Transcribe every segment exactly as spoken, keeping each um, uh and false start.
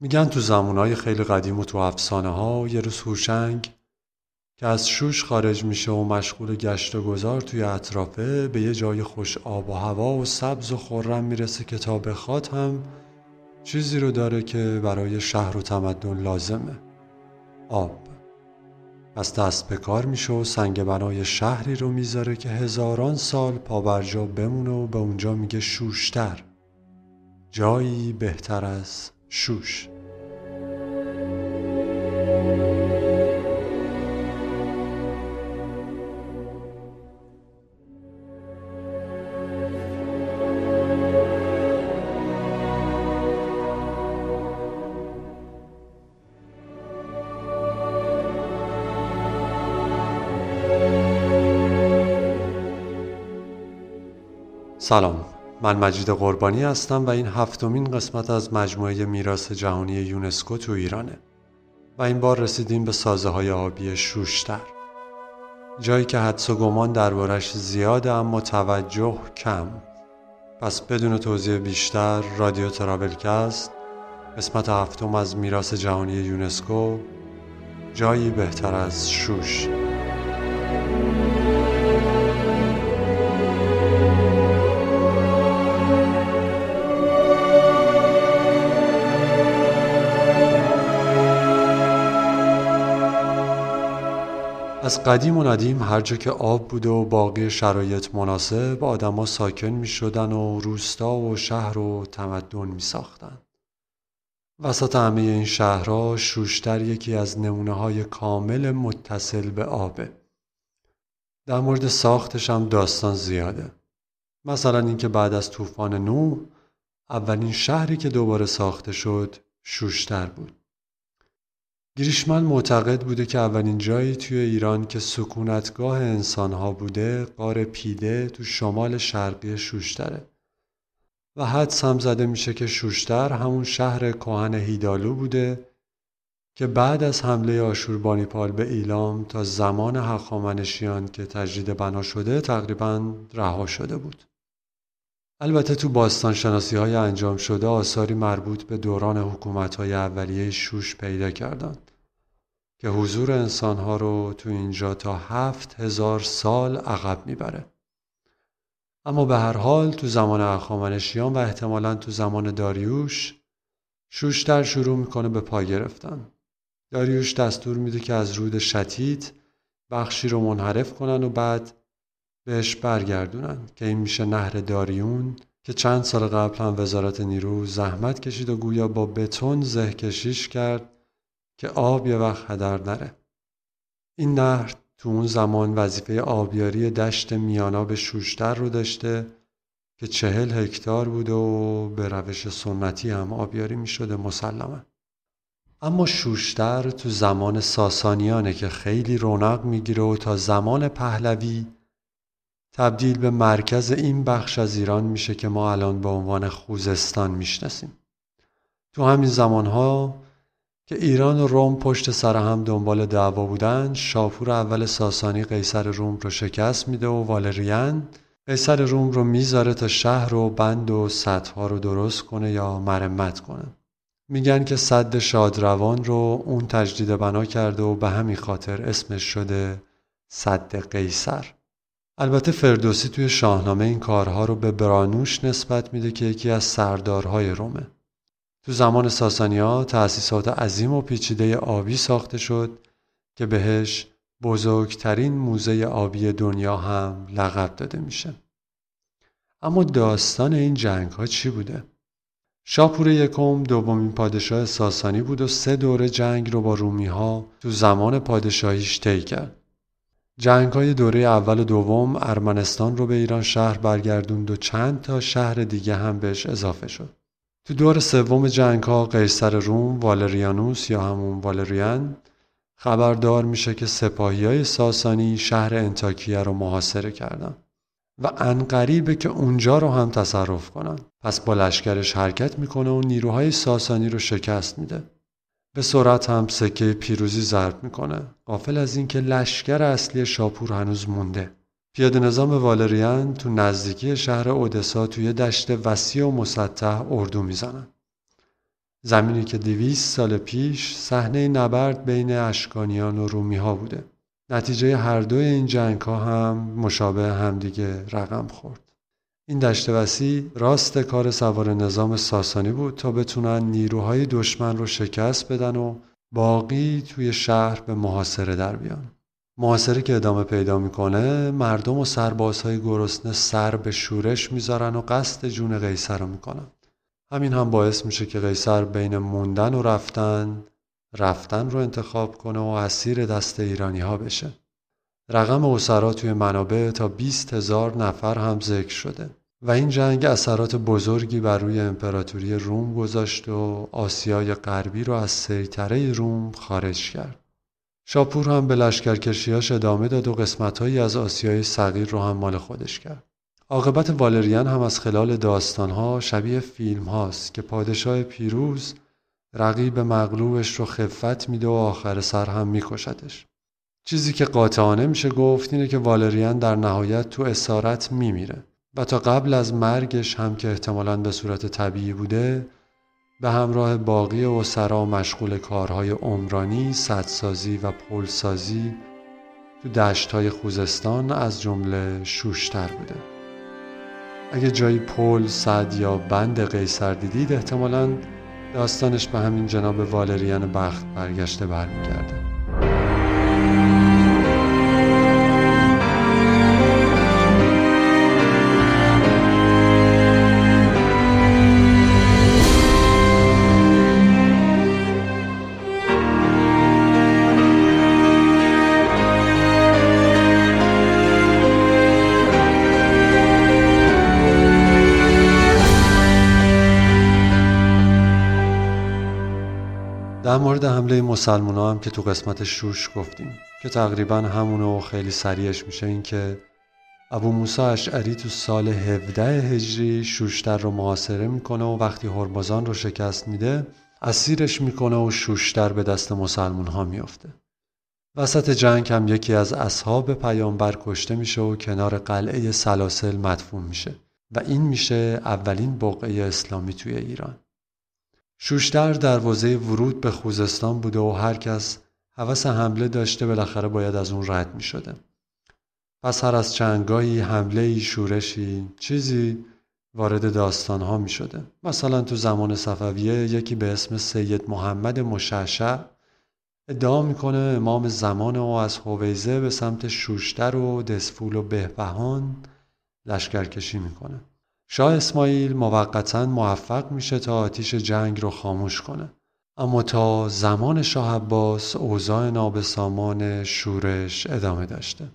میگن تو زمانهای خیلی قدیم و تو افسانه ها یه روز هوشنگ که از شوش خارج میشه و مشغول گشت و گذار توی اطرافه، به یه جای خوش آب و هوا و سبز و خرم میرسه که تا بخواد هم چیزی رو داره که برای شهر و تمدن لازمه: آب. پس دست به کار میشه و سنگ بنای شهری رو میذاره که هزاران سال پابرجا بمونه و به اونجا میگه شوشتر، جایی بهتر از شوش. سلام، من مجید قربانی هستم و این هفتمین قسمت از مجموعه میراث جهانی یونسکو تو ایرانه و این بار رسیدیم به سازه های آبی شوشتر، جایی که حدس و گمان دربارش زیاده اما توجه کم. پس بدون توضیح بیشتر، رادیو ترابلکست قسمت هفتم از میراث جهانی یونسکو، جایی بهتر از شوش. از قدیم و ندیم هر جا که آب بوده و باقی شرایط مناسب، آدم ها ساکن می شدن و روستا و شهر و تمدن می ساختن. وسط همه این شهرها شوشتر یکی از نمونه های کامل متصل به آبه. در مورد ساختش هم داستان زیاده. مثلا اینکه بعد از طوفان نوح اولین شهری که دوباره ساخته شد شوشتر بود. گریشمن معتقد بوده که اولین جایی توی ایران که سکونتگاه انسانها بوده غار پیده تو شمال شرقی شوشتره و حدس هم زده میشه که شوشتر همون شهر کهن هیدالو بوده که بعد از حمله آشوربانیپال به ایلام تا زمان هخامنشیان که تجدید بنا شده تقریباً رها شده بود. البته تو باستانشناسی های انجام شده آثاری مربوط به دوران حکومت های اولیه شوش پیدا کردن که حضور انسان ها رو تو اینجا تا هفت هزار سال عقب میبره. اما به هر حال تو زمان هخامنشیان و احتمالاً تو زمان داریوش، شوشتر شروع میکنه به پا گرفتن. داریوش دستور میده که از رود شتید بخشی رو منحرف کنن و بعد بهش برگردونن که این میشه نهر داریون که چند سال قبل هم وزارت نیرو زحمت کشید و گویا با بتون زه کشیش کرد که آب یه وقت هدر نره. این نهر تو اون زمان وظیفه آبیاری دشت میاناب شوشتر رو داشته که چهل هکتار بود و به روش سنتی هم آبیاری میشده مسلما. اما شوشتر تو زمان ساسانیانه که خیلی رونق میگیره و تا زمان پهلوی تبدیل به مرکز این بخش از ایران میشه که ما الان به عنوان خوزستان میشناسیم. تو همین زمانها که ایران و روم پشت سر هم دنبال دعوا بودن، شاپور اول ساسانی قیصر روم رو شکست میده و والریان قیصر روم رو میذاره تا شهر و بند و سدها رو درست کنه یا مرمت کنه. میگن که سد شادروان رو اون تجدید بنا کرده و به همین خاطر اسمش شده سد قیصر. البته فردوسی توی شاهنامه این کارها رو به برانوش نسبت میده که یکی از سردارهای رومه. تو زمان ساسانی‌ها تأسیسات عظیم و پیچیده آبی ساخته شد که بهش بزرگترین موزه آبی دنیا هم لقب داده میشه. اما داستان این جنگ‌ها چی بوده؟ شاپور یکم دومین پادشاه ساسانی بود و سه دوره جنگ رو با رومی‌ها تو زمان پادشاهیش طی کرد. جنگ‌های دوره اول و دوم ارمنستان رو به ایران شهر برگردوند و چند تا شهر دیگه هم بهش اضافه شد. تو دور سوم جنگ‌ها قیصر روم والریانوس یا همون والریان خبردار میشه که سپاهیای ساسانی شهر انتاکیه رو محاصره کردن و عنقریبه که اونجا رو هم تصرف کنن. پس با لشکرش حرکت میکنه و نیروهای ساسانی رو شکست میده. به سرعت هم سکه پیروزی ضرب میکنه، غافل از اینکه لشکر اصلی شاپور هنوز مونده. پیاده نظام والریان تو نزدیکی شهر اودسا توی دشت وسیع و مسطح اردو میزنن. زمینی که دویست سال پیش صحنه نبرد بین اشکانیان و رومی ها بوده. نتیجه هر دو این جنگ ها هم مشابه همدیگه رقم خورد. این دشت وسیع راست کار سوار نظام ساسانی بود تا بتونن نیروهای دشمن رو شکست بدن و باقی توی شهر به محاصره در بیان. محاصره که ادامه پیدا میکنه، مردم و سربازهای گرسنه سر به شورش میذارن و قصد جون قیصر رو میکنن. همین هم باعث میشه که قیصر بین موندن و رفتن رفتن رو انتخاب کنه و اسیر دست ایرانی ها بشه. رقم اسرا توی منابع تا بیست هزار نفر هم ذکر شده و این جنگ اثرات بزرگی بر روی امپراتوری روم گذاشت و آسیای غربی رو از سیطره روم خارج کرد. شاپور هم به لشکرکشیاش ادامه داد و قسمت‌هایی از آسیای صغیر رو هم مال خودش کرد. عاقبت والریان هم از خلال داستان‌ها شبیه فیلم هاست که پادشاه پیروز رقیب مغلوبش رو خفت میده و آخر سر هم میکشدش. چیزی که قاطعانه میشه گفت اینه که والریان در نهایت تو اسارت میمیره و تا قبل از مرگش هم که احتمالاً به صورت طبیعی بوده، به همراه باقی اسرا مشغول کارهای عمرانی، سدسازی و پلسازی تو دشت‌های خوزستان از جمله شوشتر بوده. اگه جایی پل، سد یا بند قیصر دیدید، احتمالاً داستانش به همین جناب والریان بخت برگشته برمیگرده. در مورد حمله مسلمان ها هم که تو قسمت شوش گفتیم که تقریبا همونو خیلی سریعش میشه این که ابو موسی اشعری تو سال هفده هجری شوشتر رو محاصره میکنه و وقتی هرمزان رو شکست میده اسیرش میکنه و شوشتر به دست مسلمان ها میافته. وسط جنگ هم یکی از اصحاب پیامبر کشته میشه و کنار قلعه سلاسل مدفون میشه و این میشه اولین بقعه اسلامی توی ایران. شوشتر دروازه ورود به خوزستان بوده و هر کس هوس حمله داشته بالاخره باید از اون رد می شده. پس هر از چندگاهی حمله‌ای، شورشی، چیزی وارد داستانها می شده. مثلا تو زمان صفویه یکی به اسم سید محمد مشعشع ادعا می کنه امام زمان و از هویزه به سمت شوشتر و دزفول و بهبهان لشکرکشی می کنه. شاه اسماعیل موقتاً موفق میشه تا آتش جنگ رو خاموش کنه، اما تا زمان شاه عباس اوضاع نابسامان شورش ادامه داشته.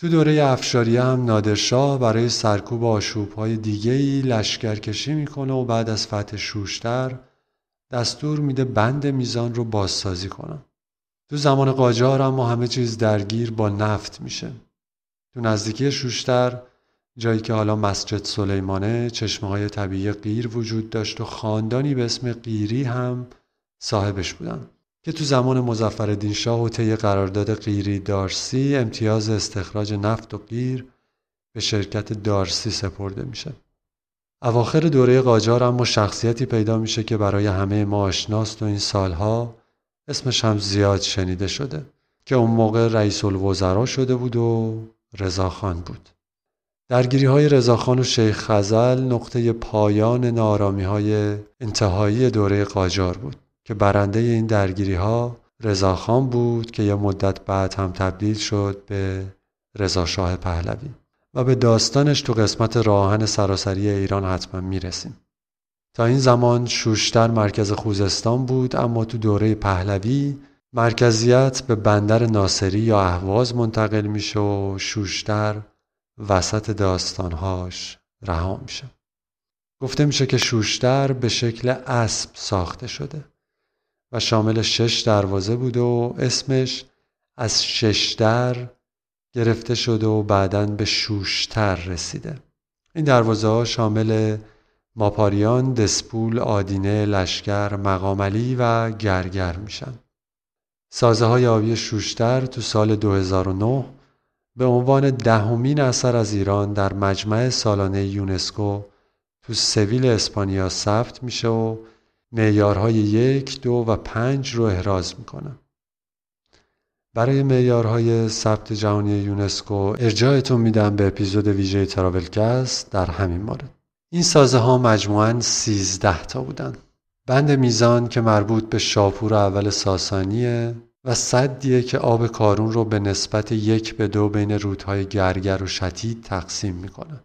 تو دوره افشاریه هم نادرشاه برای سرکوب آشوب‌های دیگه‌ای لشکرکشی میکنه و بعد از فتح شوشتر دستور میده بند میزان رو بازسازی کنه. تو زمان قاجار هم همه چیز درگیر با نفت میشه. تو نزدیکی شوشتر، جایی که حالا مسجد سلیمانه، چشمه‌های طبیعی قیر وجود داشت و خاندانی به اسم قیری هم صاحبش بودن که تو زمان مظفرالدین شاه و طی قرارداد قیری دارسی امتیاز استخراج نفت و قیر به شرکت دارسی سپرده میشه. اواخر دوره قاجار اما شخصیتی پیدا میشه که برای همه ما آشناست و این سالها اسمش هم زیاد شنیده شده که اون موقع رئیس الوزراء شده بود و رضاخان بود. درگیری‌های رضاخان و شیخ خزل نقطه پایان نارامی‌های انتهایی دوره قاجار بود که برنده این درگیری‌ها رضاخان بود که یه مدت بعد هم تبدیل شد به رضا شاه پهلوی و به داستانش تو قسمت راهن سراسری ایران حتما میرسیم. تا این زمان شوشتر مرکز خوزستان بود، اما تو دوره پهلوی مرکزیت به بندر ناصری یا اهواز منتقل میشه و شوشتر وسط داستانهاش رها میشه. گفته میشه که شوشتر به شکل اسب ساخته شده و شامل شش دروازه بود و اسمش از شش در گرفته شده و بعداً به شوشتر رسیده. این دروازه ها شامل ماپاریان، دزفول، آدینه، لشکر، مقامعلی و گرگر میشن. سازه های آبی شوشتر تو سال دو هزار و نه به عنوان دهمین اثر از ایران در مجمع سالانه یونسکو تو سویل اسپانیا ثبت میشه و معیارهای یک، دو و پنج رو احراز میکنم. برای معیارهای ثبت جهانی یونسکو ارجاعتون میدم به اپیزود ویژه تراولکست در همین مورد. این سازه ها مجموعاً سیزده تا بودن. بند میزان که مربوط به شاپور اول ساسانیه و سدیه که آب کارون رو به نسبت یک به دو بین رودهای گرگر و شتید تقسیم میکنه.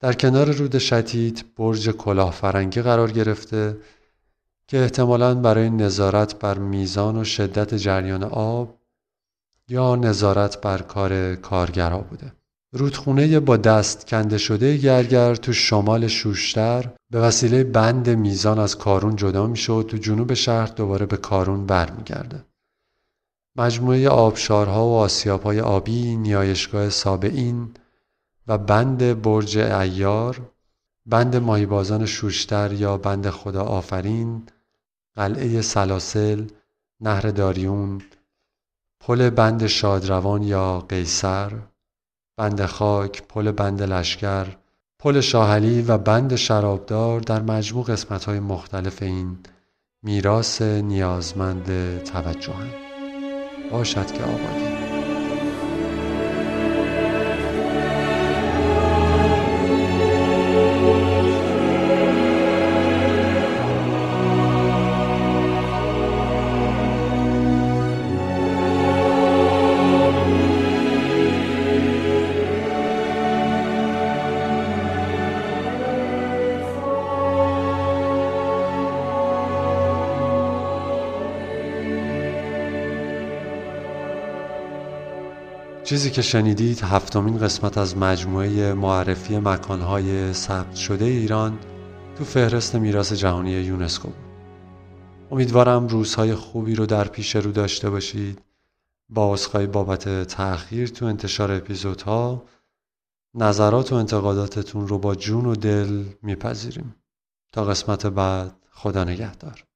در کنار رود شتید برج کلاهفرنگی قرار گرفته که احتمالاً برای نظارت بر میزان و شدت جریان آب یا نظارت بر کار کارگرها بوده. رودخونه با دست کنده شده گرگر تو شمال شوشتر به وسیله بند میزان از کارون جدا میشه و تو جنوب شهر دوباره به کارون برمیگرده. مجموعه آبشارها و آسیاب‌های آبی، نیایشگاه سابعین و بند برج عیار، بند ماهیبازان شوشتر یا بند خدا آفرین، قلعه سلاسل، نهر داریون، پل بند شادروان یا قیصر، بند خاک، پل بند لشکر، پل شاهلی و بند شرابدار در مجموع قسمت‌های مختلف این میراث نیازمند توجه‌اند. باشد که آبادی. چیزی که شنیدید هفتمین قسمت از مجموعه معرفی مکان‌های ثبت شده ایران تو فهرست میراث جهانی یونسکو بود. امیدوارم روزهای خوبی رو در پیش رو داشته باشید. با عذرخواهی بابت تأخیر تو انتشار اپیزودها، نظرات و انتقاداتتون رو با جون و دل میپذیریم. تا قسمت بعد، خدا نگهدار.